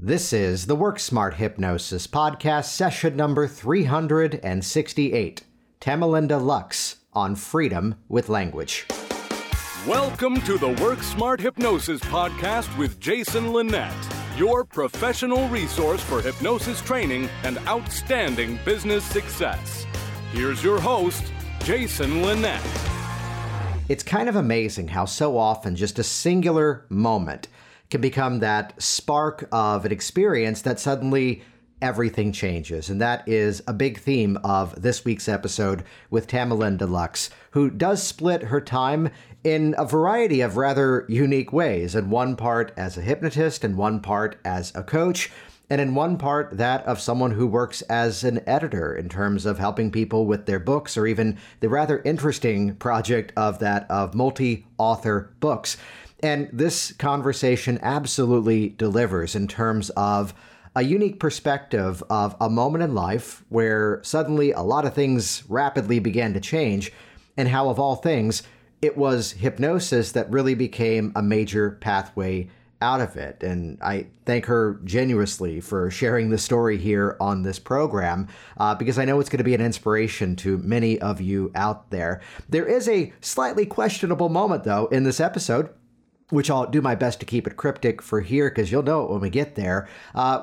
This is the Work Smart Hypnosis Podcast, session number 368, Tamalinda Lux on Freedom with Language. Welcome to the Work Smart Hypnosis Podcast with Jason Lynette, your professional resource for hypnosis training and outstanding business success. Here's your host, Jason Lynette. It's kind of amazing how so often just a singular moment can become that spark of an experience that suddenly everything changes. And that is a big theme of this week's episode with Tamalinda Lux, who does split her time in a variety of rather unique ways, in one part as a hypnotist, in one part as a coach, and in one part that of someone who works as an editor in terms of helping people with their books, or even the rather interesting project of that of multi-author books. And this conversation absolutely delivers in terms of a unique perspective of a moment in life where suddenly a lot of things rapidly began to change, and how, of all things, it was hypnosis that really became a major pathway out of it. And I thank her generously for sharing the story here on this program, because I know it's going to be an inspiration to many of you out there. There is a slightly questionable moment, though, in this episode, which I'll do my best to keep it cryptic for here, because you'll know it when we get there,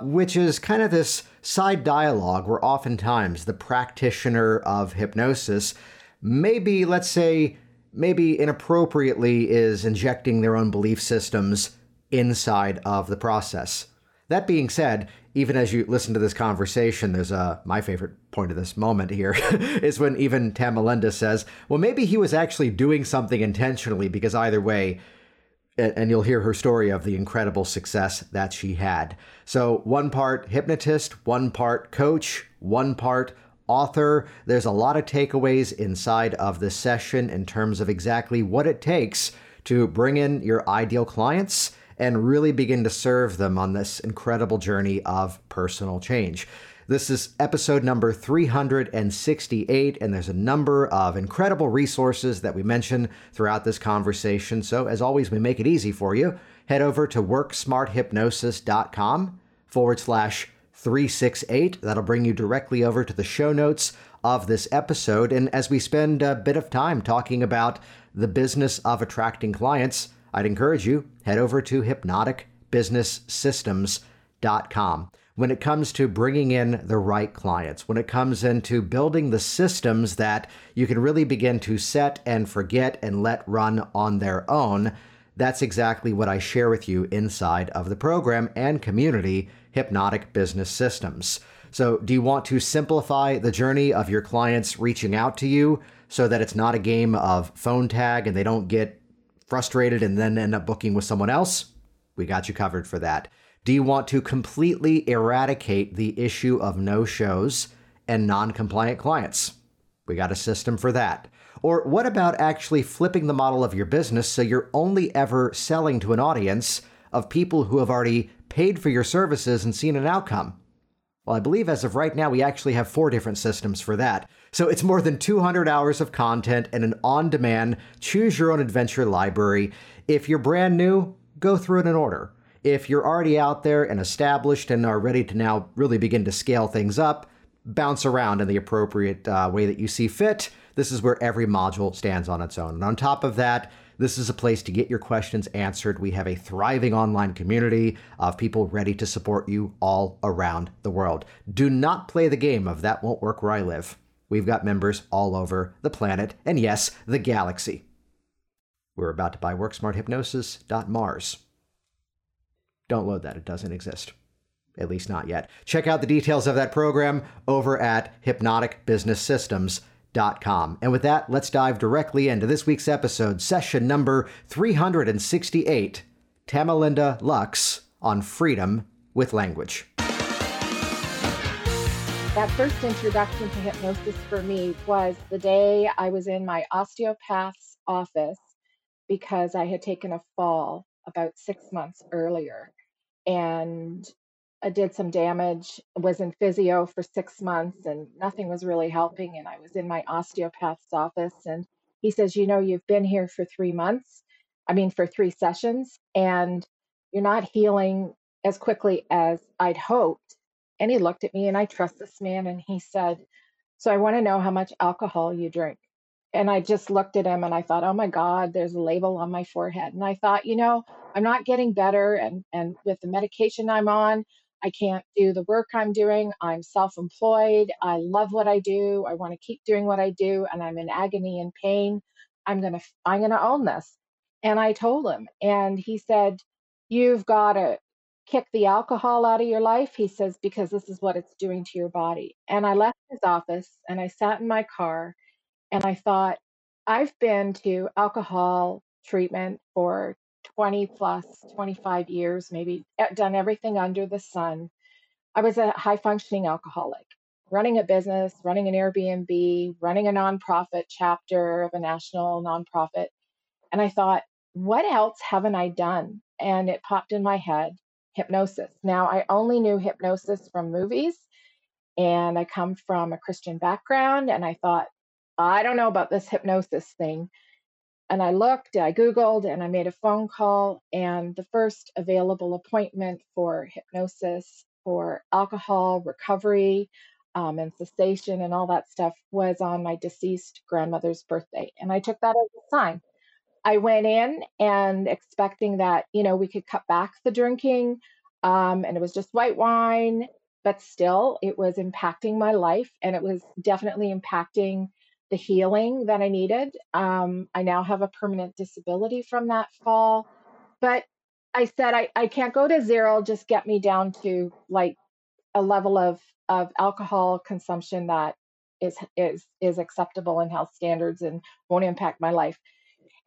which is kind of this side dialogue where oftentimes the practitioner of hypnosis maybe, let's say, maybe inappropriately is injecting their own belief systems inside of the process. That being said, even as you listen to this conversation, there's my favorite point of this moment here is when even Tamalinda says, well, maybe he was actually doing something intentionally, because either way, and you'll hear her story of the incredible success that she had. So one part hypnotist, one part coach, one part author. There's a lot of takeaways inside of this session in terms of exactly what it takes to bring in your ideal clients and really begin to serve them on this incredible journey of personal change. This is episode number 368, and there's a number of incredible resources that we mention throughout this conversation. So as always, we make it easy for you. Head over to worksmarthypnosis.com/368. That'll bring you directly over to the show notes of this episode. And as we spend a bit of time talking about the business of attracting clients, I'd encourage you, head over to hypnoticbusinesssystems.com. When it comes to bringing in the right clients, when it comes into building the systems that you can really begin to set and forget and let run on their own, that's exactly what I share with you inside of the program and community, Hypnotic Business Systems. So do you want to simplify the journey of your clients reaching out to you so that it's not a game of phone tag and they don't get frustrated and then end up booking with someone else? We got you covered for that. Do you want to completely eradicate the issue of no-shows and non-compliant clients? We got a system for that. Or what about actually flipping the model of your business so you're only ever selling to an audience of people who have already paid for your services and seen an outcome? Well, I believe as of right now, we actually have 4 different systems for that. So it's more than 200 hours of content and an on-demand, choose-your-own-adventure library. If you're brand new, go through it in order. If you're already out there and established and are ready to now really begin to scale things up, bounce around in the appropriate way that you see fit. This is where every module stands on its own. And on top of that, this is a place to get your questions answered. We have a thriving online community of people ready to support you all around the world. Do not play the game of that won't work where I live. We've got members all over the planet, and yes, the galaxy. We're about to buy WorkSmartHypnosis.mars. Don't load that. It doesn't exist, at least not yet. Check out the details of that program over at hypnoticbusinesssystems.com. And with that, let's dive directly into this week's episode, session number 368, Tamalinda Lux on Freedom with Language. That first introduction to hypnosis for me was the day I was in my osteopath's office because I had taken a fall about 6 months earlier, and I did some damage, was in physio for 6 months, and nothing was really helping. And I was in my osteopath's office, and he says, you know, you've been here for 3 sessions, and you're not healing as quickly as I'd hoped. And he looked at me, and I trust this man, and he said, "So I want to know how much alcohol you drink." And I just looked at him, and I thought, oh my God, there's a label on my forehead. And I thought, you know, I'm not getting better. And with the medication I'm on, I can't do the work I'm doing. I'm self-employed. I love what I do. I want to keep doing what I do. And I'm in agony and pain. I'm going to own this. And I told him, and he said, "You've got to kick the alcohol out of your life," he says, "because this is what it's doing to your body." And I left his office, and I sat in my car, and I thought, I've been to alcohol treatment for 20 plus 25 years, maybe done everything under the sun. I was a high functioning alcoholic, running a business, running an Airbnb, running a nonprofit chapter of a national nonprofit. And I thought, what else haven't I done? And it popped in my head, hypnosis. Now, I only knew hypnosis from movies, and I come from a Christian background, and I thought, I don't know about this hypnosis thing. And I looked, I Googled, and I made a phone call, and the first available appointment for hypnosis, for alcohol recovery and cessation and all that stuff was on my deceased grandmother's birthday. And I took that as a sign. I went in and expecting that, you know, we could cut back the drinking, and it was just white wine, but still it was impacting my life, and it was definitely impacting the healing that I needed. I now have a permanent disability from that fall, but I said, I can't go to zero, just get me down to like a level of alcohol consumption that is acceptable in health standards and won't impact my life.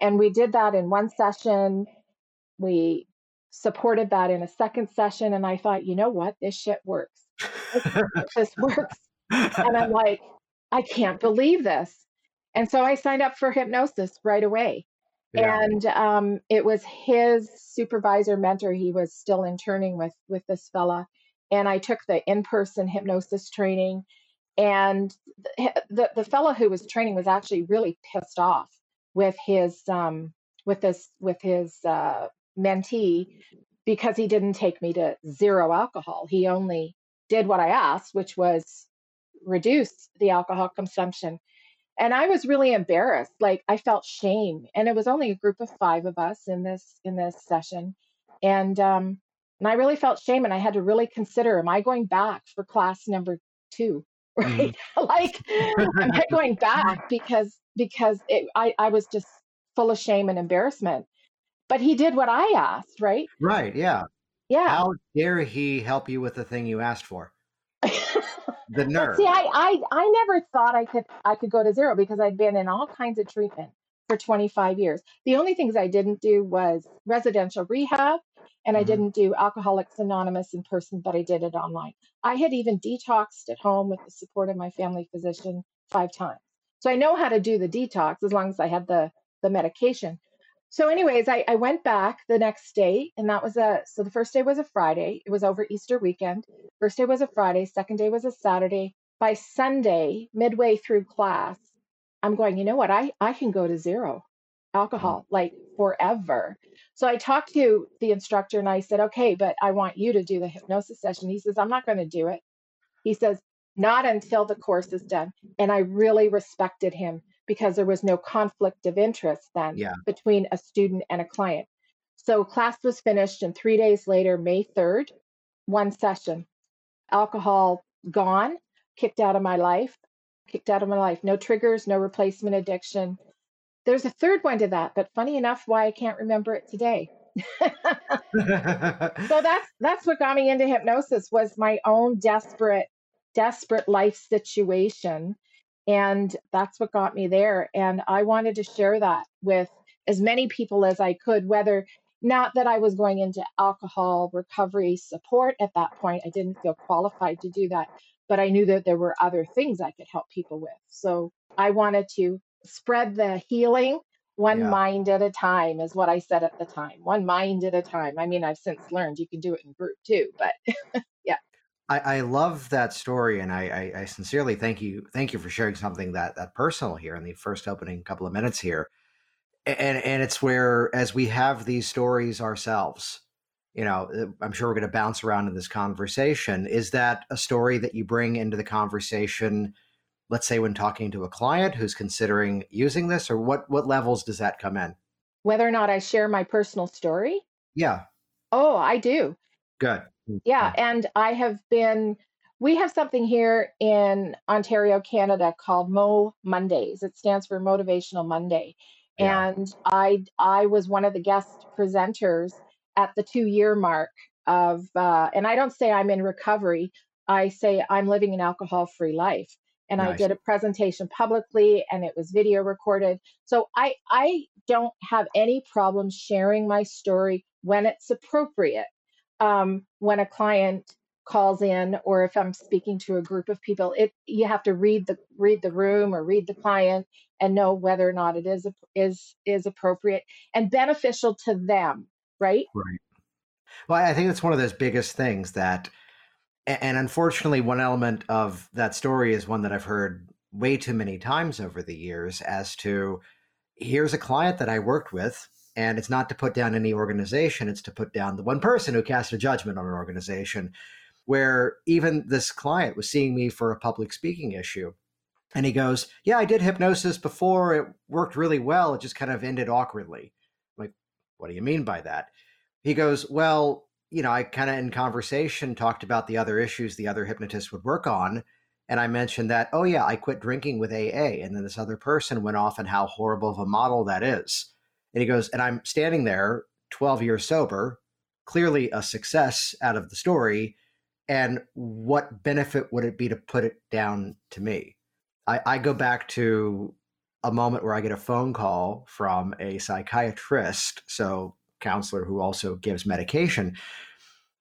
And we did that in one session. We supported that in a second session. And I thought, you know what? This shit works. This works. And I'm like, I can't believe this. And so I signed up for hypnosis right away. Yeah. And it was his supervisor mentor. He was still interning with this fella. And I took the in-person hypnosis training. And the fella who was training was actually really pissed off with his mentee, because he didn't take me to zero alcohol. He only did what I asked, which was reduce the alcohol consumption. And I was really embarrassed. Like, I felt shame. And it was only a group of 5 of us in this session. And I really felt shame, and I had to really consider, am I going back for class number 2? Right? Like, am I going back? Because I was just full of shame and embarrassment. But he did what I asked, right? Right, yeah. Yeah. How dare he help you with the thing you asked for? The nerve. See, I never thought I could go to zero, because I'd been in all kinds of treatment for 25 years. The only things I didn't do was residential rehab, and I didn't do Alcoholics Anonymous in person, but I did it online. I had even detoxed at home with the support of my family physician 5 times. So I know how to do the detox as long as I had the medication. So anyways, I went back the next day, and that was so the first day was a Friday. It was over Easter weekend. First day was a Friday. Second day was a Saturday. By Sunday, midway through class, I'm going, you know what? I can go to zero alcohol, like forever. So I talked to the instructor, and I said, okay, but I want you to do the hypnosis session. He says, I'm not going to do it. He says, not until the course is done. And I really respected him, because there was no conflict of interest then between a student and a client. So class was finished, and 3 days later, May 3rd, one session, alcohol gone, kicked out of my life, no triggers, no replacement addiction. There's a third one to that, but funny enough, why I can't remember it today. So that's what got me into hypnosis, was my own desperate life situation. And that's what got me there. And I wanted to share that with as many people as I could, whether not that I was going into alcohol recovery support at that point. I didn't feel qualified to do that, but I knew that there were other things I could help people with. So I wanted to spread the healing one mind at a time, is what I said at the time. One mind at a time. I mean, I've since learned you can do it in group too, but yeah. I love that story, and I sincerely thank you for sharing something that personal here in the first opening couple of minutes here, and it's where, as we have these stories ourselves, you know, I'm sure we're going to bounce around in this conversation. Is that a story that you bring into the conversation, let's say when talking to a client who's considering using this, or what levels does that come in? Whether or not I share my personal story? Yeah. Oh, I do. Good. Yeah. And we have something here in Ontario, Canada called Mo Mondays. It stands for Motivational Monday. Yeah. And I was one of the guest presenters at the 2-year mark of, and I don't say I'm in recovery. I say I'm living an alcohol-free life. And nice. I did a presentation publicly and it was video recorded. So I don't have any problem sharing my story when it's appropriate, when a client calls in or if I'm speaking to a group of people. You have to read the room or read the client and know whether or not it is appropriate and beneficial to them, right? Right. Well, I think that's one of those biggest things that, and unfortunately, one element of that story is one that I've heard way too many times over the years as to, here's a client that I worked with, and it's not to put down any organization, it's to put down the one person who cast a judgment on an organization, where even this client was seeing me for a public speaking issue. And he goes, yeah, I did hypnosis before. It worked really well. It just kind of ended awkwardly. I'm like, what do you mean by that? He goes, well, you know, I kind of in conversation talked about the other issues the other hypnotist would work on. And I mentioned that, oh yeah, I quit drinking with AA. And then this other person went off on how horrible of a model that is. And he goes, and I'm standing there 12 years sober, clearly a success out of the story. And what benefit would it be to put it down to me? I go back to a moment where I get a phone call from a psychiatrist. So counselor who also gives medication.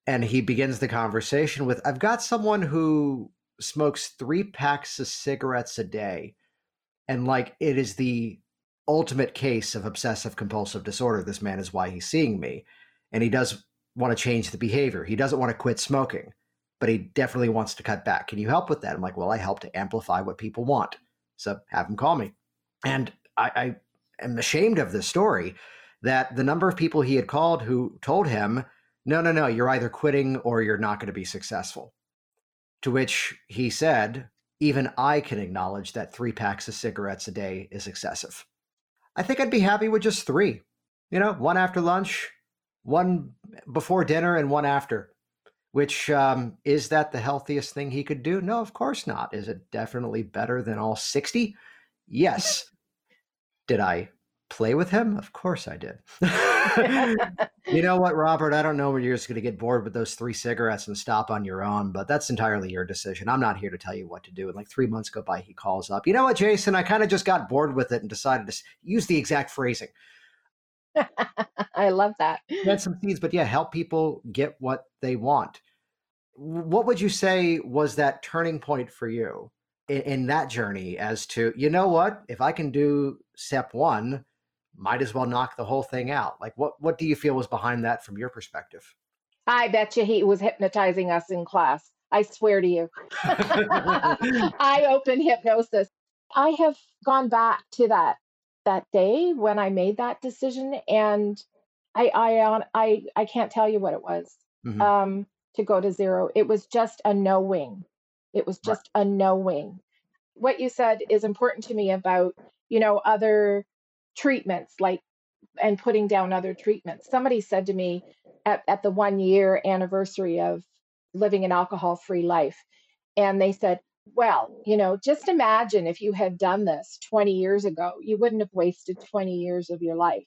And he begins the conversation with, I've got someone who smokes 3 packs of cigarettes a day. And like, it is the ultimate case of obsessive compulsive disorder. This man is why he's seeing me. And he does want to change the behavior. He doesn't want to quit smoking, but he definitely wants to cut back. Can you help with that? I'm like, well, I help to amplify what people want. So have them call me. And I am ashamed of this story, that the number of people he had called who told him, no, you're either quitting or you're not going to be successful. To which he said, even I can acknowledge that 3 packs of cigarettes a day is excessive. I think I'd be happy with just 3, you know, 1 after lunch, 1 before dinner and 1 after, which is that the healthiest thing he could do? No, of course not. Is it definitely better than all 60? Yes. Did I play with him? Of course I did. You know what, Robert, I don't know when you're just going to get bored with those 3 cigarettes and stop on your own, but that's entirely your decision. I'm not here to tell you what to do. And like 3 months go by, he calls up, you know what, Jason, I kind of just got bored with it and decided to use the exact phrasing. I love that. Plant some seeds, but yeah, help people get what they want. What would you say was that turning point for you in that journey as to, you know what, if I can do step 1, might as well knock the whole thing out. Like what do you feel was behind that from your perspective? I bet you he was hypnotizing us in class. I swear to you. I opened hypnosis. I have gone back to that day when I made that decision, and I can't tell you what it was. Mm-hmm. To go to zero. It was just a knowing. It was just a knowing. What you said is important to me about, you know, other treatments, like, and putting down other treatments. Somebody said to me at the 1-year anniversary of living an alcohol-free life, and they said, well, you know, just imagine if you had done this 20 years ago, you wouldn't have wasted 20 years of your life.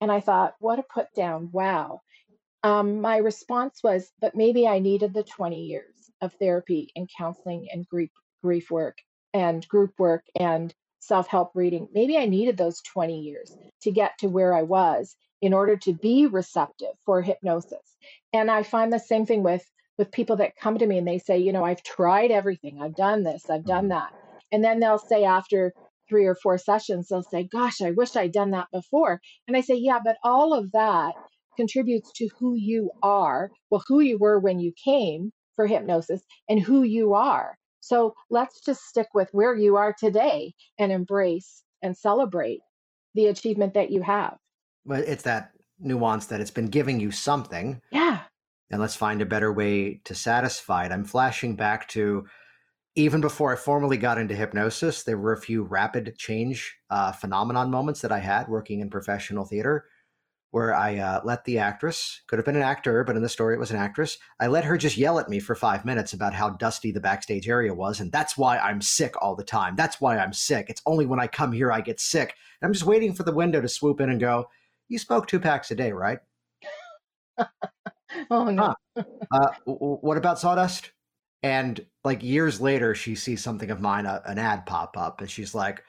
And I thought, what a put down. Wow. My response was, but maybe I needed the 20 years of therapy and counseling and grief work and group work and self-help reading. Maybe I needed those 20 years to get to where I was in order to be receptive for hypnosis. And I find the same thing with people that come to me and they say, you know, I've tried everything. I've done this. I've done that. And then they'll say after 3 or 4 sessions, they'll say, gosh, I wish I'd done that before. And I say, yeah, but all of that contributes to who you are. Well, who you were when you came for hypnosis and who you are. So let's just stick with where you are today and embrace and celebrate the achievement that you have. Well, it's that nuance that it's been giving you something. Yeah. And let's find a better way to satisfy it. I'm flashing back to even before I formally got into hypnosis, there were a few rapid change phenomenon moments that I had working in professional theater where I let the actress, could have been an actor, but in the story it was an actress, I let her just yell at me for 5 minutes about how dusty the backstage area was. And that's why I'm sick all the time. That's why I'm sick. It's only when I come here I get sick. And I'm just waiting for the window to swoop in and go, you smoke 2 packs a day, right? Oh, no. What about sawdust? And like years later, she sees something of mine, an ad pop up, and she's like,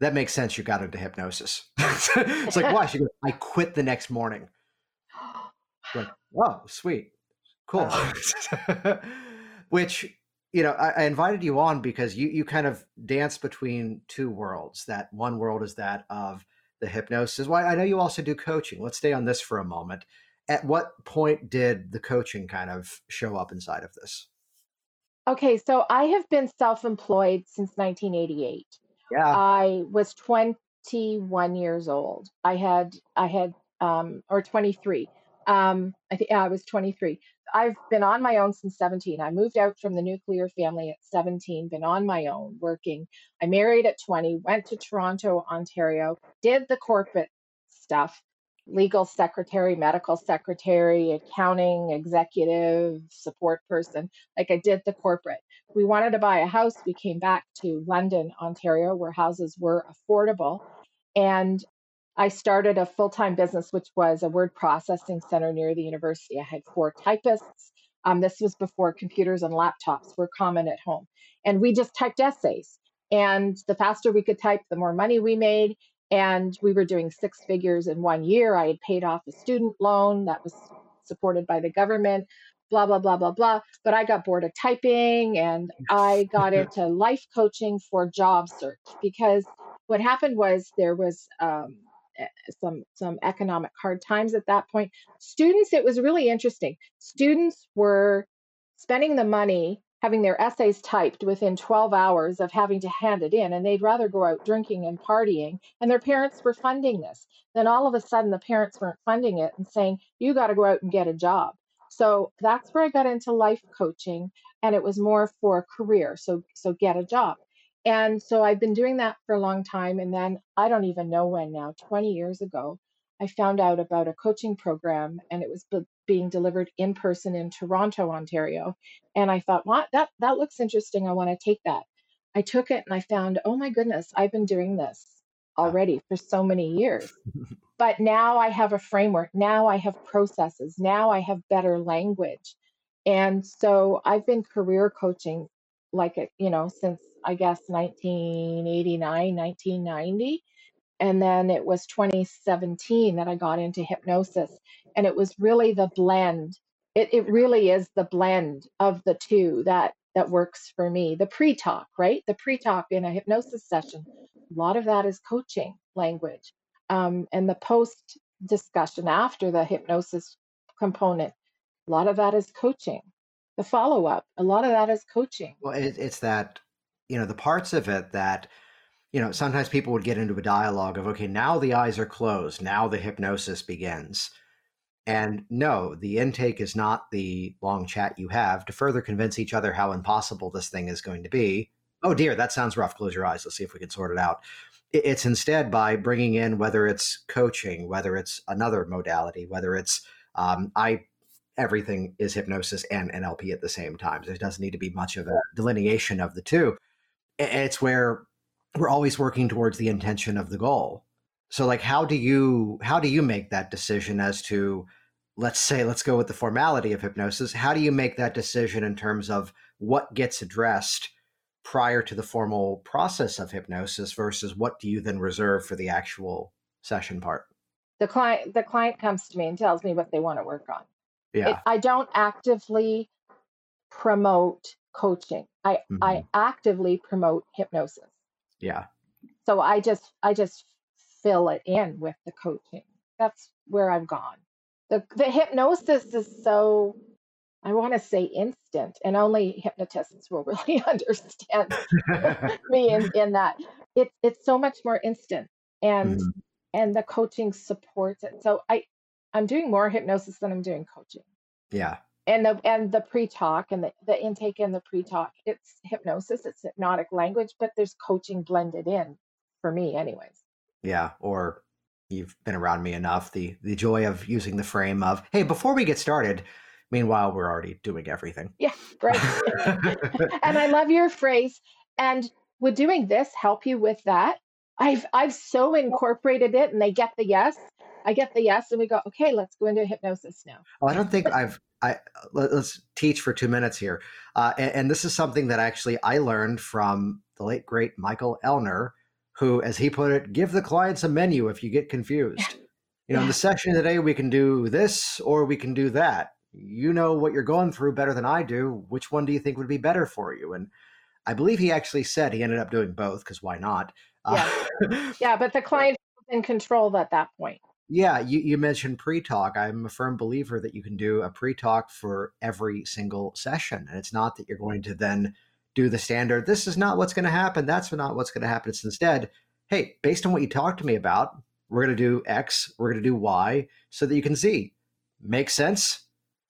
that makes sense. You got into hypnosis. It's like, why? She goes, I quit the next morning. Like, wow, sweet. Cool. Which, you know, I invited you on because you kind of dance between two worlds. That one world is that of the hypnosis. Well, I know you also do coaching. Let's stay on this for a moment. At what point did the coaching kind of show up inside of this? Okay, so I have been self-employed since 1988. Yeah. I was 21 years old. I had 23. I was 23. I've been on my own since 17. I moved out from the nuclear family at 17, been on my own working. I married at 20, went to Toronto, Ontario, did the corporate stuff. Legal secretary, medical secretary, accounting, executive, support person. Like I did the corporate. We wanted to buy a house. We came back to London, Ontario, where houses were affordable. And I started a full-time business, which was a word processing center near the university. I had 4 typists. This was before computers and laptops were common at home. And we just typed essays. And the faster we could type, the more money we made. And we were doing 6 figures in 1 year. I had paid off a student loan that was supported by the government, blah, blah, blah, blah, blah. But I got bored of typing and I got into life coaching for job search, because what happened was there was some economic hard times at that point. Students, it was really interesting. Students were spending the money having their essays typed within 12 hours of having to hand it in, and they'd rather go out drinking and partying, and their parents were funding this. Then all of a sudden, the parents weren't funding it and saying, you got to go out and get a job. So that's where I got into life coaching, and it was more for career, so get a job. And so I've been doing that for a long time, and then I don't even know when now, 20 years ago, I found out about a coaching program, and it was being delivered in person in Toronto, Ontario. And I thought, wow, that looks interesting. I want to take that. I took it and I found, oh my goodness, I've been doing this already for so many years. But now I have a framework. Now I have processes. Now I have better language. And so I've been career coaching since I guess 1989, 1990. And then it was 2017 that I got into hypnosis. And it was really the blend. It really is the blend of the two that works for me. The pre-talk, right? The pre-talk in a hypnosis session. A lot of that is coaching language. And the post-discussion after the hypnosis component, a lot of that is coaching. The follow-up, a lot of that is coaching. Well, it's that, the parts of it that, sometimes people would get into a dialogue of, okay, now the eyes are closed. Now the hypnosis begins. And no, the intake is not the long chat you have to further convince each other how impossible this thing is going to be. Oh dear, that sounds rough. Close your eyes. Let's see if we can sort it out. It's instead by bringing in, whether it's coaching, whether it's another modality, whether it's, everything is hypnosis and NLP at the same time. There doesn't need to be much of a delineation of the two. It's where we're always working towards the intention of the goal. So like, how do you make that decision as to, let's go with the formality of hypnosis. How do you make that decision in terms of what gets addressed prior to the formal process of hypnosis versus what do you then reserve for the actual session part? The client comes to me and tells me what they want to work on. Yeah. I don't actively promote coaching. I actively promote hypnosis. Yeah. So I just fill it in with the coaching. That's where I've gone. The hypnosis is so, I want to say instant, and only hypnotists will really understand me in that. It's so much more instant, and the coaching supports it. So I I'm doing more hypnosis than I'm doing coaching. Yeah. And the pre-talk and the intake and the pre-talk, it's hypnosis, it's hypnotic language, but there's coaching blended in for me anyways. Yeah. Or you've been around me enough. The joy of using the frame of, hey, before we get started, meanwhile, we're already doing everything. Yeah. Right. And I love your phrase. And would doing this help you with that? I've so incorporated it, and they get the yes. I get the yes, and we go, okay, let's go into hypnosis now. Well, I don't think let's teach for 2 minutes here. And this is something that actually I learned from the late, great Michael Elner, who, as he put it, give the clients a menu if you get confused. Yeah. You know, in the session today, we can do this or we can do that. You know what you're going through better than I do. Which one do you think would be better for you? And I believe he actually said he ended up doing both, because why not? Yeah, but the client is in control at that point. Yeah, you mentioned pre-talk. I'm a firm believer that you can do a pre-talk for every single session. And it's not that you're going to then do the standard, this is not what's going to happen, that's not what's going to happen. It's instead, hey, based on what you talked to me about, we're going to do X, we're going to do Y, so that you can Z. Makes sense?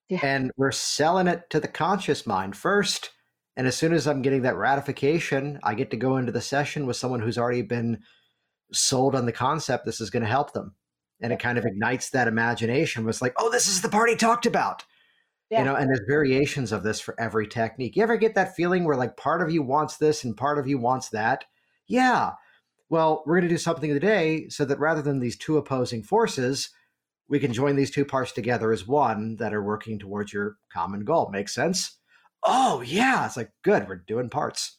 Yeah. And we're selling it to the conscious mind first. And as soon as I'm getting that ratification, I get to go into the session with someone who's already been sold on the concept this is going to help them. And it kind of ignites that imagination. Was like, oh, this is the part he talked about. Yeah. You know, and there's variations of this for every technique. You ever get that feeling where like part of you wants this and part of you wants that? Yeah. Well, we're going to do something today so that rather than these two opposing forces, we can join these two parts together as one that are working towards your common goal. Makes sense? Oh, yeah. It's like, good. We're doing parts.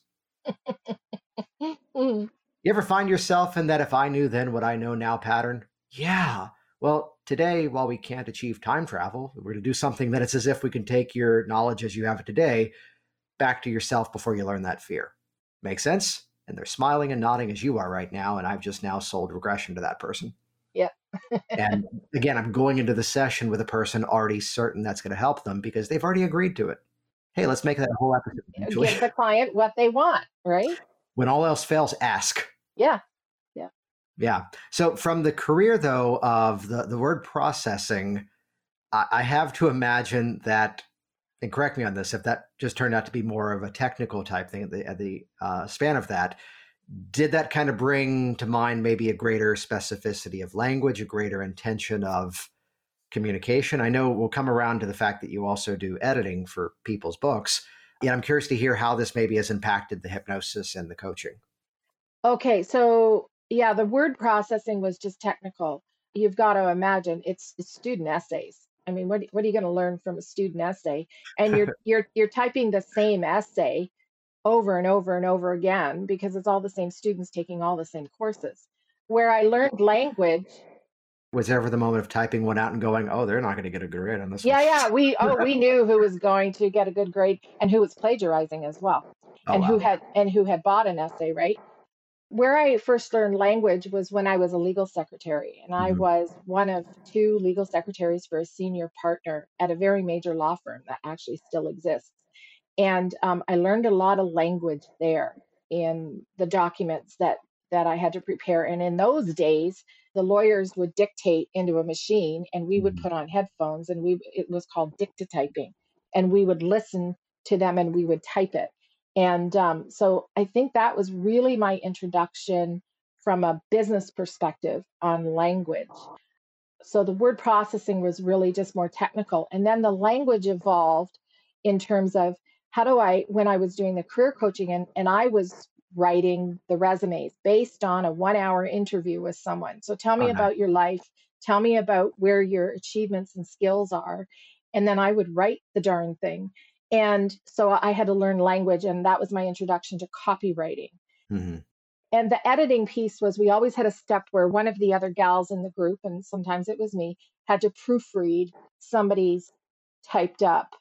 You ever find yourself in that if I knew then what I know now pattern? Yeah. Well, today, while we can't achieve time travel, we're going to do something that it's as if we can take your knowledge as you have it today back to yourself before you learn that fear. Make sense? And they're smiling and nodding as you are right now. And I've just now sold regression to that person. Yeah. And again, I'm going into the session with a person already certain that's going to help them because they've already agreed to it. Hey, let's make that a whole episode. Give the client what they want, right? When all else fails, ask. Yeah. Yeah. So from the career, though, of the word processing, I have to imagine that, and correct me on this, if that just turned out to be more of a technical type thing at the span of that, did that kind of bring to mind maybe a greater specificity of language, a greater intention of communication? I know we'll come around to the fact that you also do editing for people's books. And I'm curious to hear how this maybe has impacted the hypnosis and the coaching. Okay. So yeah, the word processing was just technical. You've got to imagine it's student essays. I mean, what are you going to learn from a student essay? And you're typing the same essay over and over and over again because it's all the same students taking all the same courses. Where I learned language was ever the moment of typing one out and going, oh, they're not going to get a good grade on this one. Yeah, we knew who was going to get a good grade and who was plagiarizing as well, who had bought an essay, right? Where I first learned language was when I was a legal secretary, and I was one of two legal secretaries for a senior partner at a very major law firm that actually still exists. And I learned a lot of language there in the documents that I had to prepare. And in those days, the lawyers would dictate into a machine, and we would put on headphones, and it was called dictatyping, and we would listen to them and we would type it. And so I think that was really my introduction from a business perspective on language. So the word processing was really just more technical. And then the language evolved in terms of how do I, when I was doing the career coaching and I was writing the resumes based on a 1-hour interview with someone. So tell me about your life. Tell me about where your achievements and skills are. And then I would write the darn thing. And so I had to learn language, and that was my introduction to copywriting. Mm-hmm. And the editing piece was we always had a step where one of the other gals in the group, and sometimes it was me, had to proofread somebody's typed up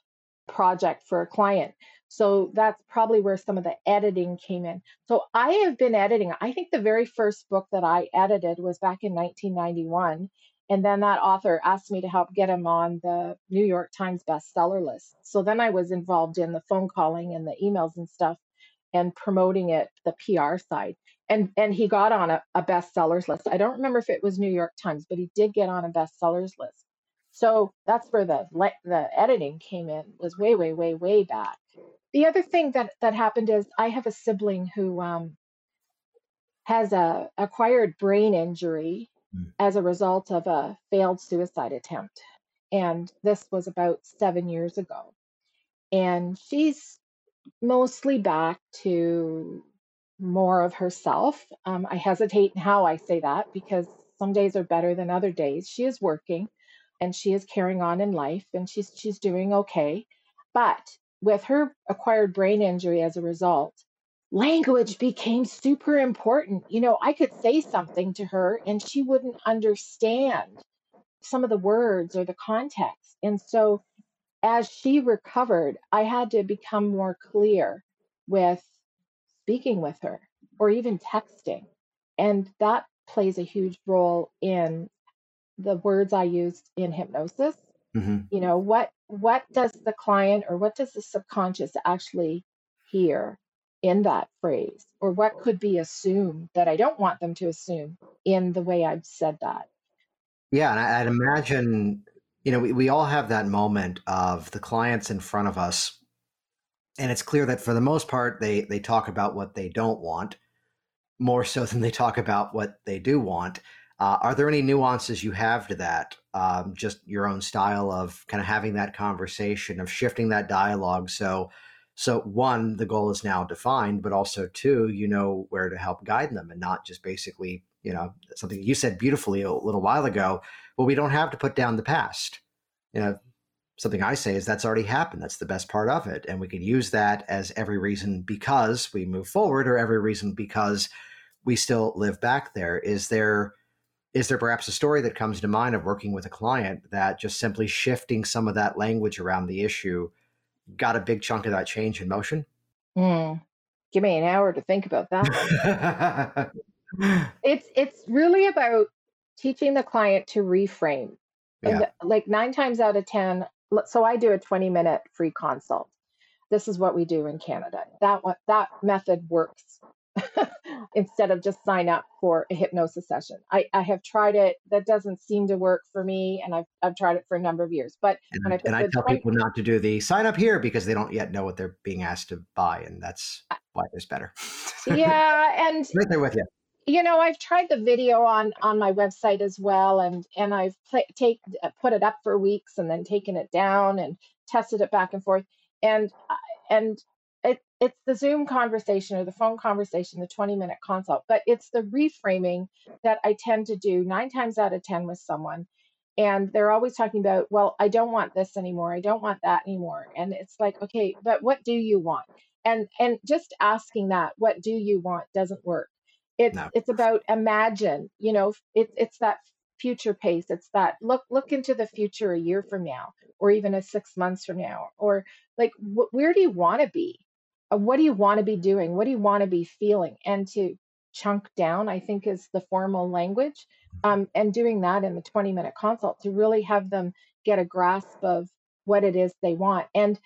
project for a client. So that's probably where some of the editing came in. So I have been editing. I think the very first book that I edited was back in 1991. And then that author asked me to help get him on the New York Times bestseller list. So then I was involved in the phone calling and the emails and stuff and promoting it, the PR side. And he got on a bestsellers list. I don't remember if it was New York Times, but he did get on a bestsellers list. So that's where the editing came in, was way, way, way, way back. The other thing that happened is I have a sibling who has a acquired brain injury as a result of a failed suicide attempt. And this was about 7 years ago. And she's mostly back to more of herself. I hesitate in how I say that because some days are better than other days. She is working and she is carrying on in life and she's doing okay. But with her acquired brain injury as a result, language became super important. You know, I could say something to her and she wouldn't understand some of the words or the context. And so as she recovered, I had to become more clear with speaking with her or even texting. And that plays a huge role in the words I use in hypnosis. Mm-hmm. You know, what does the client or what does the subconscious actually hear in that phrase? Or what could be assumed that I don't want them to assume in the way I've said that? Yeah, and I'd imagine, you know, we all have that moment of the clients in front of us. And it's clear that for the most part, they talk about what they don't want more so than they talk about what they do want. Are there any nuances you have to that? Just your own style of kind of having that conversation, of shifting that dialogue. So one, the goal is now defined, but also two, you know where to help guide them and not just basically, you know, something you said beautifully a little while ago, well, we don't have to put down the past. You know, something I say is that's already happened. That's the best part of it. And we could use that as every reason because we move forward or every reason because we still live back there. Is there perhaps a story that comes to mind of working with a client that just simply shifting some of that language around the issue got a big chunk of that change in motion? Give me an hour to think about that. It's really about teaching the client to reframe. Yeah. Like 9 times out of 10. So I do a 20-minute free consult. This is what we do in Canada. That method works instead of just sign up for a hypnosis session. I have tried it. That doesn't seem to work for me. And I've tried it for a number of years, but I tell people not to do the sign up here because they don't yet know what they're being asked to buy. And that's why there's better. Yeah. And right there with you. You know, I've tried the video on my website as well, and I've put it up for weeks and then taken it down and tested it back and forth. And it's the Zoom conversation or the phone conversation, the 20-minute consult, but it's the reframing that I tend to do 9 times out of 10 with someone. And they're always talking about, well, I don't want this anymore. I don't want that anymore. And it's like, okay, but what do you want? And just asking that, what do you want, doesn't work. It's about imagine, you know, it's that future pace. It's that look into the future a year from now, or even a 6 months from now, or like, where do you want to be? What do you want to be doing? What do you want to be feeling? And to chunk down, I think, is the formal language. And doing that in the 20-minute consult to really have them get a grasp of what it is they want. And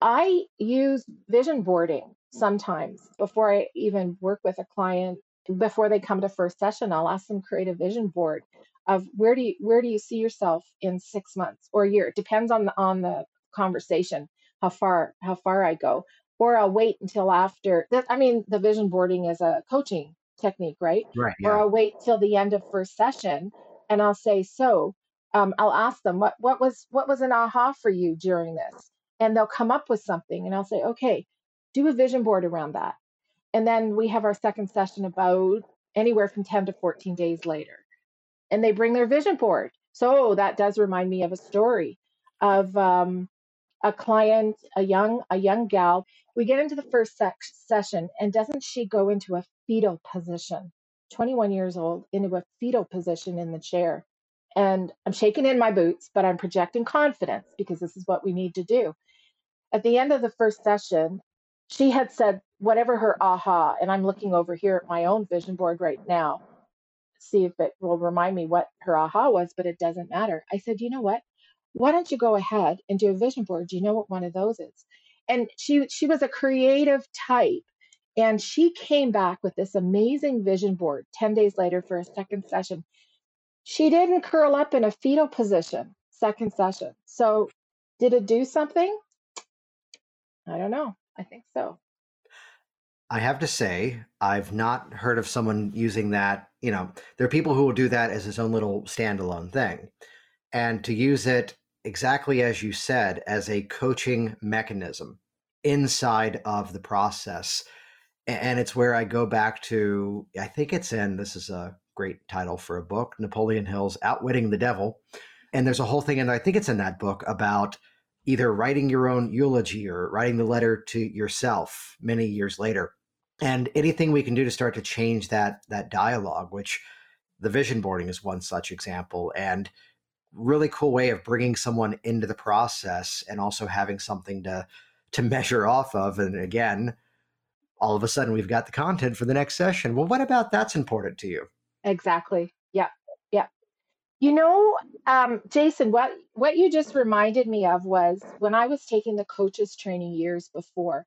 I use vision boarding sometimes before I even work with a client. Before they come to first session, I'll ask them create a vision board of where do you see yourself in 6 months or a year. It depends on the conversation, how far I go, or I'll wait until after. I mean, the vision boarding is a coaching technique, right? Right. Yeah. Or I'll wait till the end of first session, and I'll say, so I'll ask them what was an aha for you during this, and they'll come up with something, and I'll say, okay, do a vision board around that. And then we have our second session about anywhere from 10 to 14 days later. And they bring their vision board. So that does remind me of a story of a client, a young gal. We get into the first session, and doesn't she go into a fetal position, 21 years old, into a fetal position in the chair. And I'm shaking in my boots, but I'm projecting confidence because this is what we need to do. At the end of the first session, she had said whatever her aha, and I'm looking over here at my own vision board right now, see if it will remind me what her aha was, but it doesn't matter. I said, you know what? Why don't you go ahead and do a vision board? Do you know what one of those is? And she was a creative type, and she came back with this amazing vision board 10 days later for a second session. She didn't curl up in a fetal position. second session. So did it do something? I don't know. I think so. I have to say, I've not heard of someone using that. You know, there are people who will do that as its own little standalone thing. And to use it exactly as you said, as a coaching mechanism inside of the process. And it's where I go back to, I think it's in, this is a great title for a book, Napoleon Hill's Outwitting the Devil. And there's a whole thing, and I think it's in that book, about either writing your own eulogy or writing the letter to yourself many years later. And anything we can do to start to change that dialogue, which the vision boarding is one such example, and really cool way of bringing someone into the process and also having something to measure off of. And again, all of a sudden we've got the content for the next session. Well, what about that's important to you? Exactly. Yeah. Yeah. You know, Jason, what you just reminded me of was when I was taking the coaches training years before,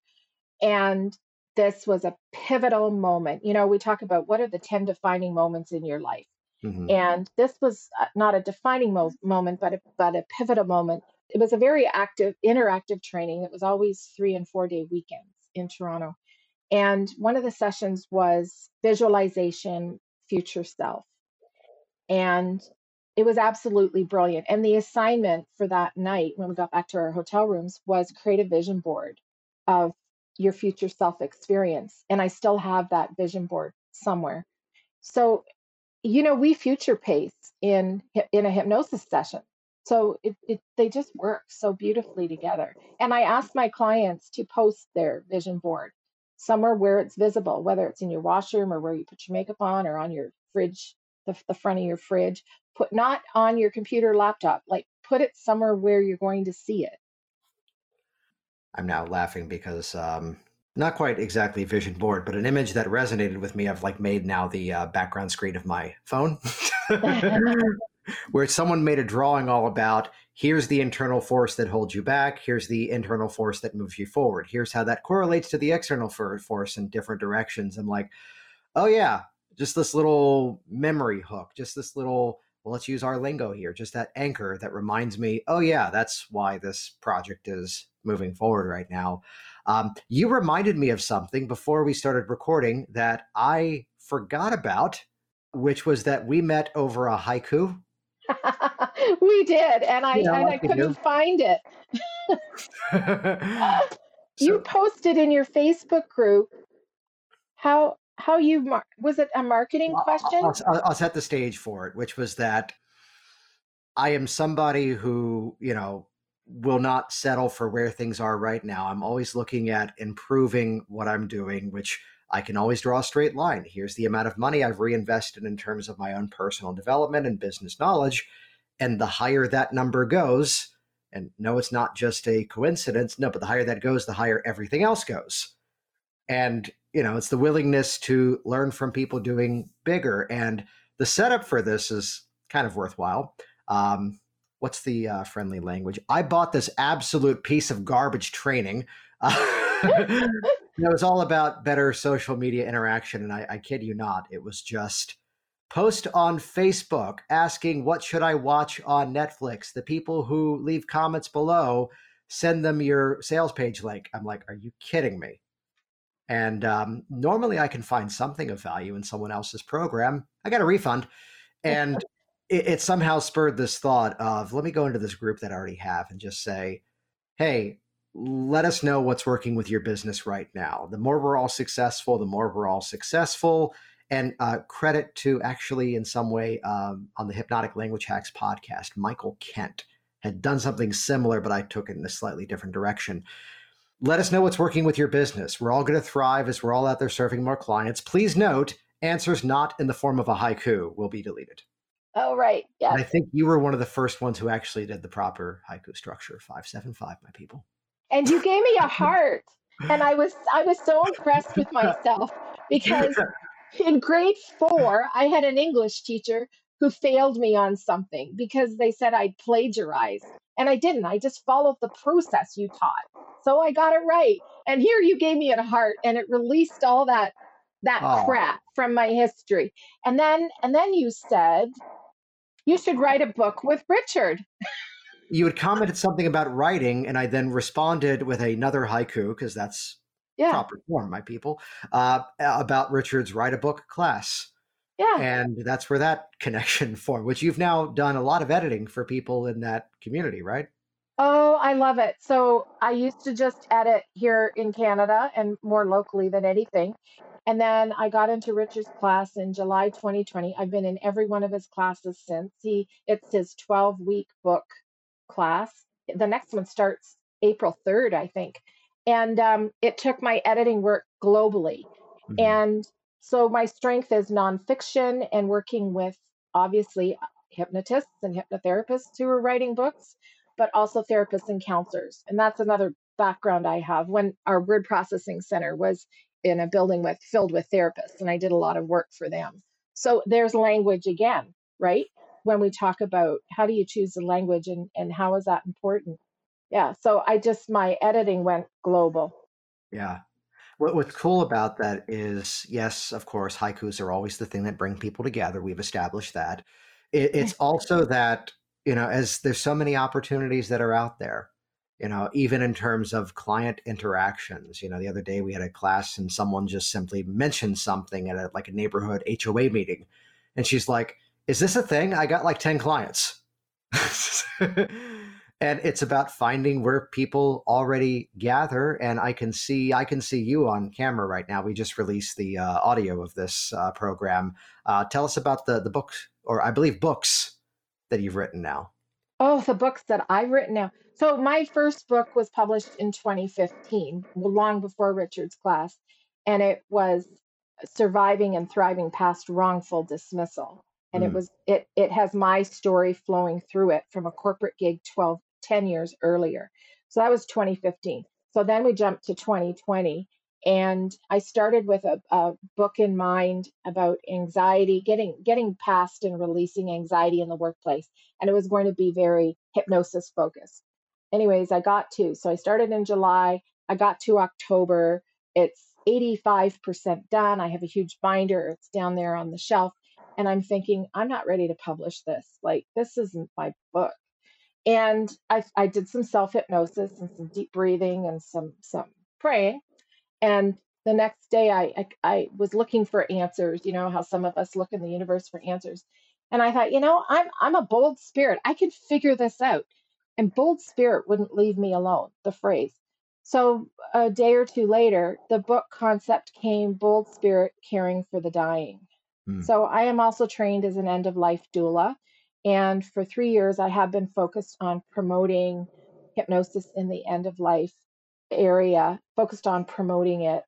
and this was a pivotal moment. You know, we talk about what are the 10 defining moments in your life. Mm-hmm. And this was not a defining moment, but a pivotal moment. It was a very active, interactive training. It was always 3- and 4-day weekends in Toronto. And one of the sessions was visualization, future self. And it was absolutely brilliant. And the assignment for that night when we got back to our hotel rooms was create a vision board of your future self experience. And I still have that vision board somewhere. So, you know, we future pace in a hypnosis session. So they just work so beautifully together. And I ask my clients to post their vision board somewhere where it's visible, whether it's in your washroom or where you put your makeup on or on your fridge, the front of your fridge. Put not on your computer laptop, like put it somewhere where you're going to see it. I'm now laughing because not quite exactly vision board, but an image that resonated with me. I've like made now the background screen of my phone. Where someone made a drawing all about, here's the internal force that holds you back. Here's the internal force that moves you forward. Here's how that correlates to the external force in different directions. I'm like, oh yeah, just this little memory hook, just this little, well, let's use our lingo here, just that anchor that reminds me, oh yeah, that's why this project is moving forward right now. You reminded me of something before we started recording that I forgot about, which was that we met over a haiku. We did, and I couldn't find it. You posted in your Facebook group how you was it a marketing question? I'll set the stage for it, which was that I am somebody who, you know, will not settle for where things are right now. I'm always looking at improving what I'm doing, which I can always draw a straight line. Here's the amount of money I've reinvested in terms of my own personal development and business knowledge. And the higher that number goes, and no, it's not just a coincidence. No, but the higher that goes, the higher everything else goes. And, you know, it's the willingness to learn from people doing bigger. And the setup for this is kind of worthwhile. What's the friendly language? I bought this absolute piece of garbage training. It was all about better social media interaction. And I kid you not, it was just post on Facebook asking, what should I watch on Netflix? The people who leave comments below, send them your sales page link. I'm like, are you kidding me? And normally I can find something of value in someone else's program. I got a refund. And it somehow spurred this thought of, let me go into this group that I already have and just say, hey, let us know what's working with your business right now. The more we're all successful, And credit to actually in some way on the Hypnotic Language Hacks podcast, Michael Kent had done something similar, but I took it in a slightly different direction. Let us know what's working with your business. We're all going to thrive as we're all out there serving more clients. Please note, answers not in the form of a haiku will be deleted. Oh, right. Yeah. And I think you were one of the first ones who actually did the proper haiku structure, 575, my people. And you gave me a heart. And I was so impressed with myself because in grade 4, I had an English teacher who failed me on something because they said I'd plagiarized. And I didn't. I just followed the process you taught. So I got it right. And here you gave me a heart and it released all that crap from my history. And then you said, you should write a book with Richard. you had commented something about writing, and I then responded with another haiku, because that's proper form, my people, about Richard's Write a Book class. Yeah. And that's where that connection formed, which you've now done a lot of editing for people in that community, right? Oh, I love it. So I used to just edit here in Canada and more locally than anything. And then I got into Richard's class in July 2020. I've been in every one of his classes since. It's his 12-week book class. The next one starts April 3rd, I think. And it took my editing work globally. Mm-hmm. And so my strength is nonfiction and working with, obviously, hypnotists and hypnotherapists who are writing books, but also therapists and counselors. And that's another background I have. When our word processing center was in a building filled with therapists, and I did a lot of work for them. So there's language again, right? When we talk about how do you choose the language and how is that important? Yeah, so my editing went global. Yeah. What's cool about that is, yes, of course, haikus are always the thing that bring people together. We've established that. It's also that, as there's so many opportunities that are out there, even in terms of client interactions. The other day we had a class and someone just simply mentioned something at a neighborhood HOA meeting. And she's like, is this a thing? I got 10 clients. And it's about finding where people already gather. And I can see you on camera right now. We just released the audio of this program. Tell us about the books, or I believe books that you've written now. Oh, the books that I've written now. So my first book was published in 2015, long before Richard's class. And it was Surviving and Thriving Past Wrongful Dismissal. And it has my story flowing through it from a corporate gig 10 years earlier. So that was 2015. So then we jumped to 2020. And I started with a book in mind about anxiety, getting past and releasing anxiety in the workplace. And it was going to be very hypnosis focused. Anyways, so I started in July. I got to October. It's 85% done. I have a huge binder. It's down there on the shelf. And I'm thinking, I'm not ready to publish this. This isn't my book. And I did some self-hypnosis and some deep breathing and some praying. And the next day I was looking for answers, how some of us look in the universe for answers. And I thought, I'm a bold spirit. I can figure this out. And bold spirit wouldn't leave me alone, the phrase. So a day or two later, the book concept came, Bold Spirit, Caring for the Dying. So I am also trained as an end-of-life doula. And for 3 years, I have been focused on promoting hypnosis in the end-of-life area, focused on promoting it.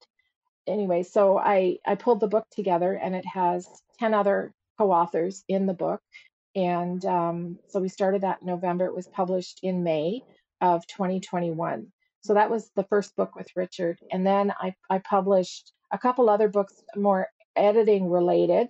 Anyway, so I pulled the book together, and it has 10 other co-authors in the book. And so we started that in November. It was published in May of 2021. So that was the first book with Richard. And then I published a couple other books, more editing related,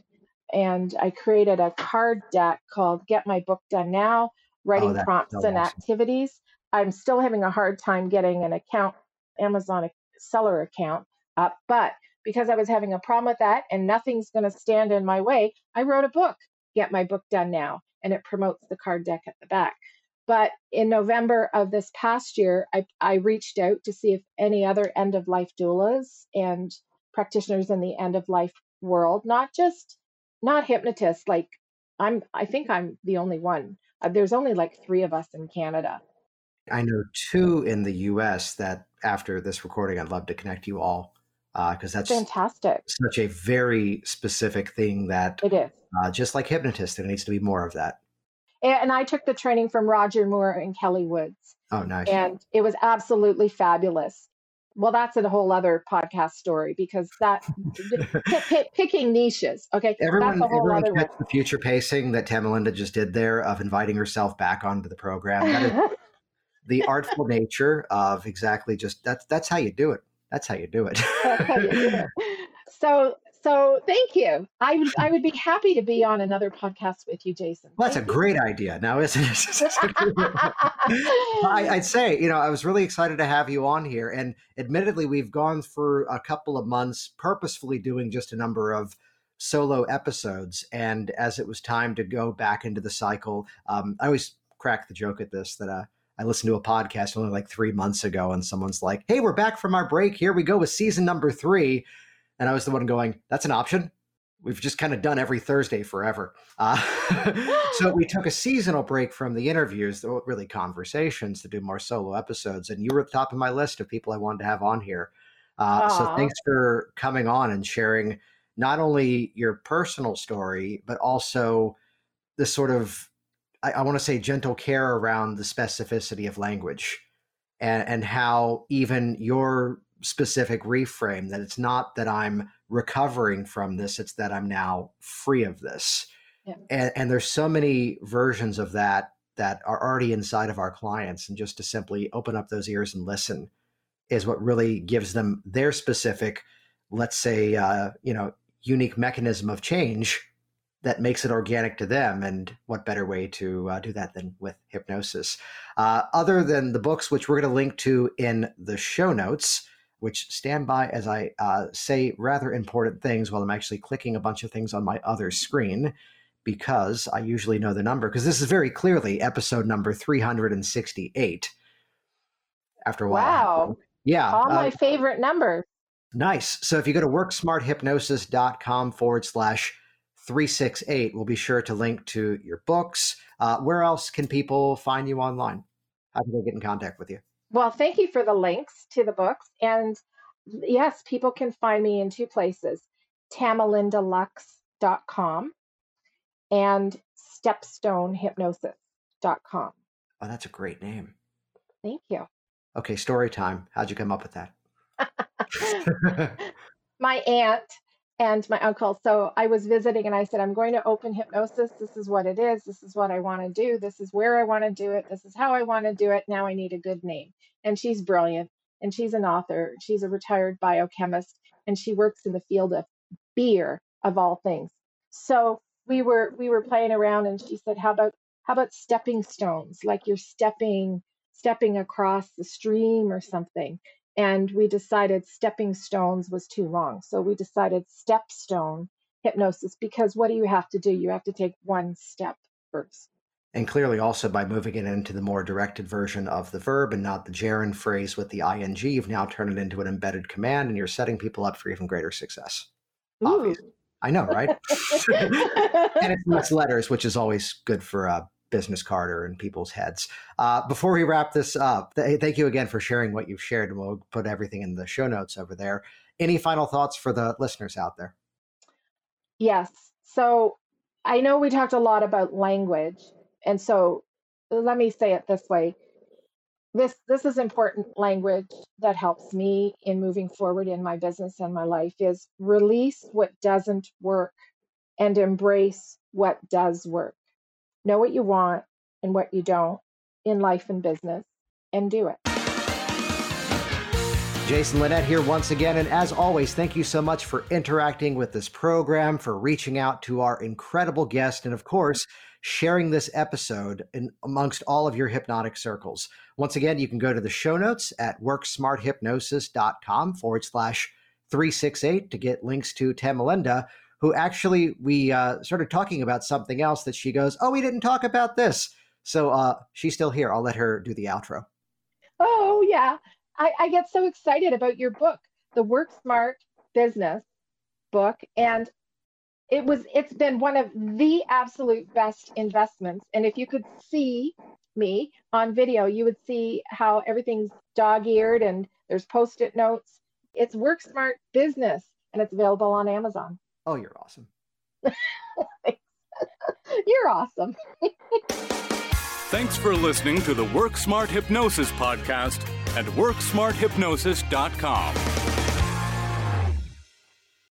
and I created a card deck called Get My Book Done Now, Writing Prompts and Activities. I'm still having a hard time getting an account, Amazon seller account up, but because I was having a problem with that and nothing's going to stand in my way, I wrote a book, Get My Book Done Now, and it promotes the card deck at the back. But in November of this past year, I reached out to see if any other end-of-life doulas and practitioners in the end-of-life world, not hypnotists. I think I'm the only one. There's only 3 of us in Canada. I know 2 in the US that after this recording, I'd love to connect you all. Cause that's fantastic. Such a very specific thing that it is. Just like hypnotists, there needs to be more of that. And I took the training from Roger Moore and Kelly Woods. Oh, nice. And it was absolutely fabulous. Well, that's a whole other podcast story because that picking niches. Okay. Everyone gets the future pacing that Tamalinda just did there of inviting herself back onto the program. That is the artful nature of exactly just that's how you do it. That's how you do it. So thank you. I would be happy to be on another podcast with you, Jason. Well, that's a great idea now, isn't it? I'd say, I was really excited to have you on here. And admittedly, we've gone through a couple of months purposefully doing just a number of solo episodes. And as it was time to go back into the cycle, I always crack the joke at this, that I listened to a podcast only like 3 months ago, and someone's like, hey, we're back from our break. Here we go with season number 3. And I was the one going, that's an option. We've just kind of done every Thursday forever. So we took a seasonal break from the interviews, really conversations, to do more solo episodes. And you were at the top of my list of people I wanted to have on here. So thanks for coming on and sharing not only your personal story, but also this sort of, I want to say, gentle care around the specificity of language, and how even your specific reframe, that it's not that I'm recovering from this, it's that I'm now free of this. Yeah. And there's so many versions of that that are already inside of our clients, and just to simply open up those ears and listen is what really gives them their specific, let's say, unique mechanism of change that makes it organic to them. And what better way to do that than with hypnosis? Other than the books, which we're going to link to in the show notes, which stand by as I say rather important things while I'm actually clicking a bunch of things on my other screen, because I usually know the number, because this is very clearly episode number 368. After a while. Wow. Yeah. All my favorite numbers. Nice. So if you go to worksmarthypnosis.com/368, we'll be sure to link to your books. Where else can people find you online? How can they get in contact with you? Well, thank you for the links to the books. And yes, people can find me in two places, Tamalindalux.com and stepstonehypnosis.com. Oh, that's a great name. Thank you. Okay, story time. How'd you come up with that? My aunt and my uncle. So I was visiting and I said, I'm going to open hypnosis. This is what it is. This is what I want to do. This is where I want to do it. This is how I want to do it. Now I need a good name. And she's brilliant. And she's an author. She's a retired biochemist. And she works in the field of beer, of all things. So we were playing around and she said, how about stepping stones? Like you're stepping across the stream or something. And we decided stepping stones was too long. So we decided stepstone hypnosis, because what do you have to do? You have to take one step first. And clearly also by moving it into the more directed version of the verb and not the gerund phrase with the ing, you've now turned it into an embedded command and you're setting people up for even greater success. Obviously. I know, right? And it's less letters, which is always good for business card or in people's heads. Before we wrap this up, thank you again for sharing what you've shared. We'll put everything in the show notes over there. Any final thoughts for the listeners out there? Yes. So I know we talked a lot about language. And so let me say it this way. This is important language that helps me in moving forward in my business and my life is release what doesn't work and embrace what does work. Know what you want and what you don't in life and business, and do it. Jason Lynette here once again. And as always, thank you so much for interacting with this program, for reaching out to our incredible guest, and of course, sharing this episode amongst all of your hypnotic circles. Once again, you can go to the show notes at worksmarthypnosis.com/368 to get links to Tamalinda, who actually we started talking about something else that she goes, oh, we didn't talk about this. So she's still here. I'll let her do the outro. Oh, yeah. I get so excited about your book, the Work Smart Business book. And it's been one of the absolute best investments. And if you could see me on video, you would see how everything's dog-eared and there's Post-it notes. It's Work Smart Business, and it's available on Amazon. Oh, you're awesome. You're awesome. Thanks for listening to the Work Smart Hypnosis Podcast at WorkSmartHypnosis.com.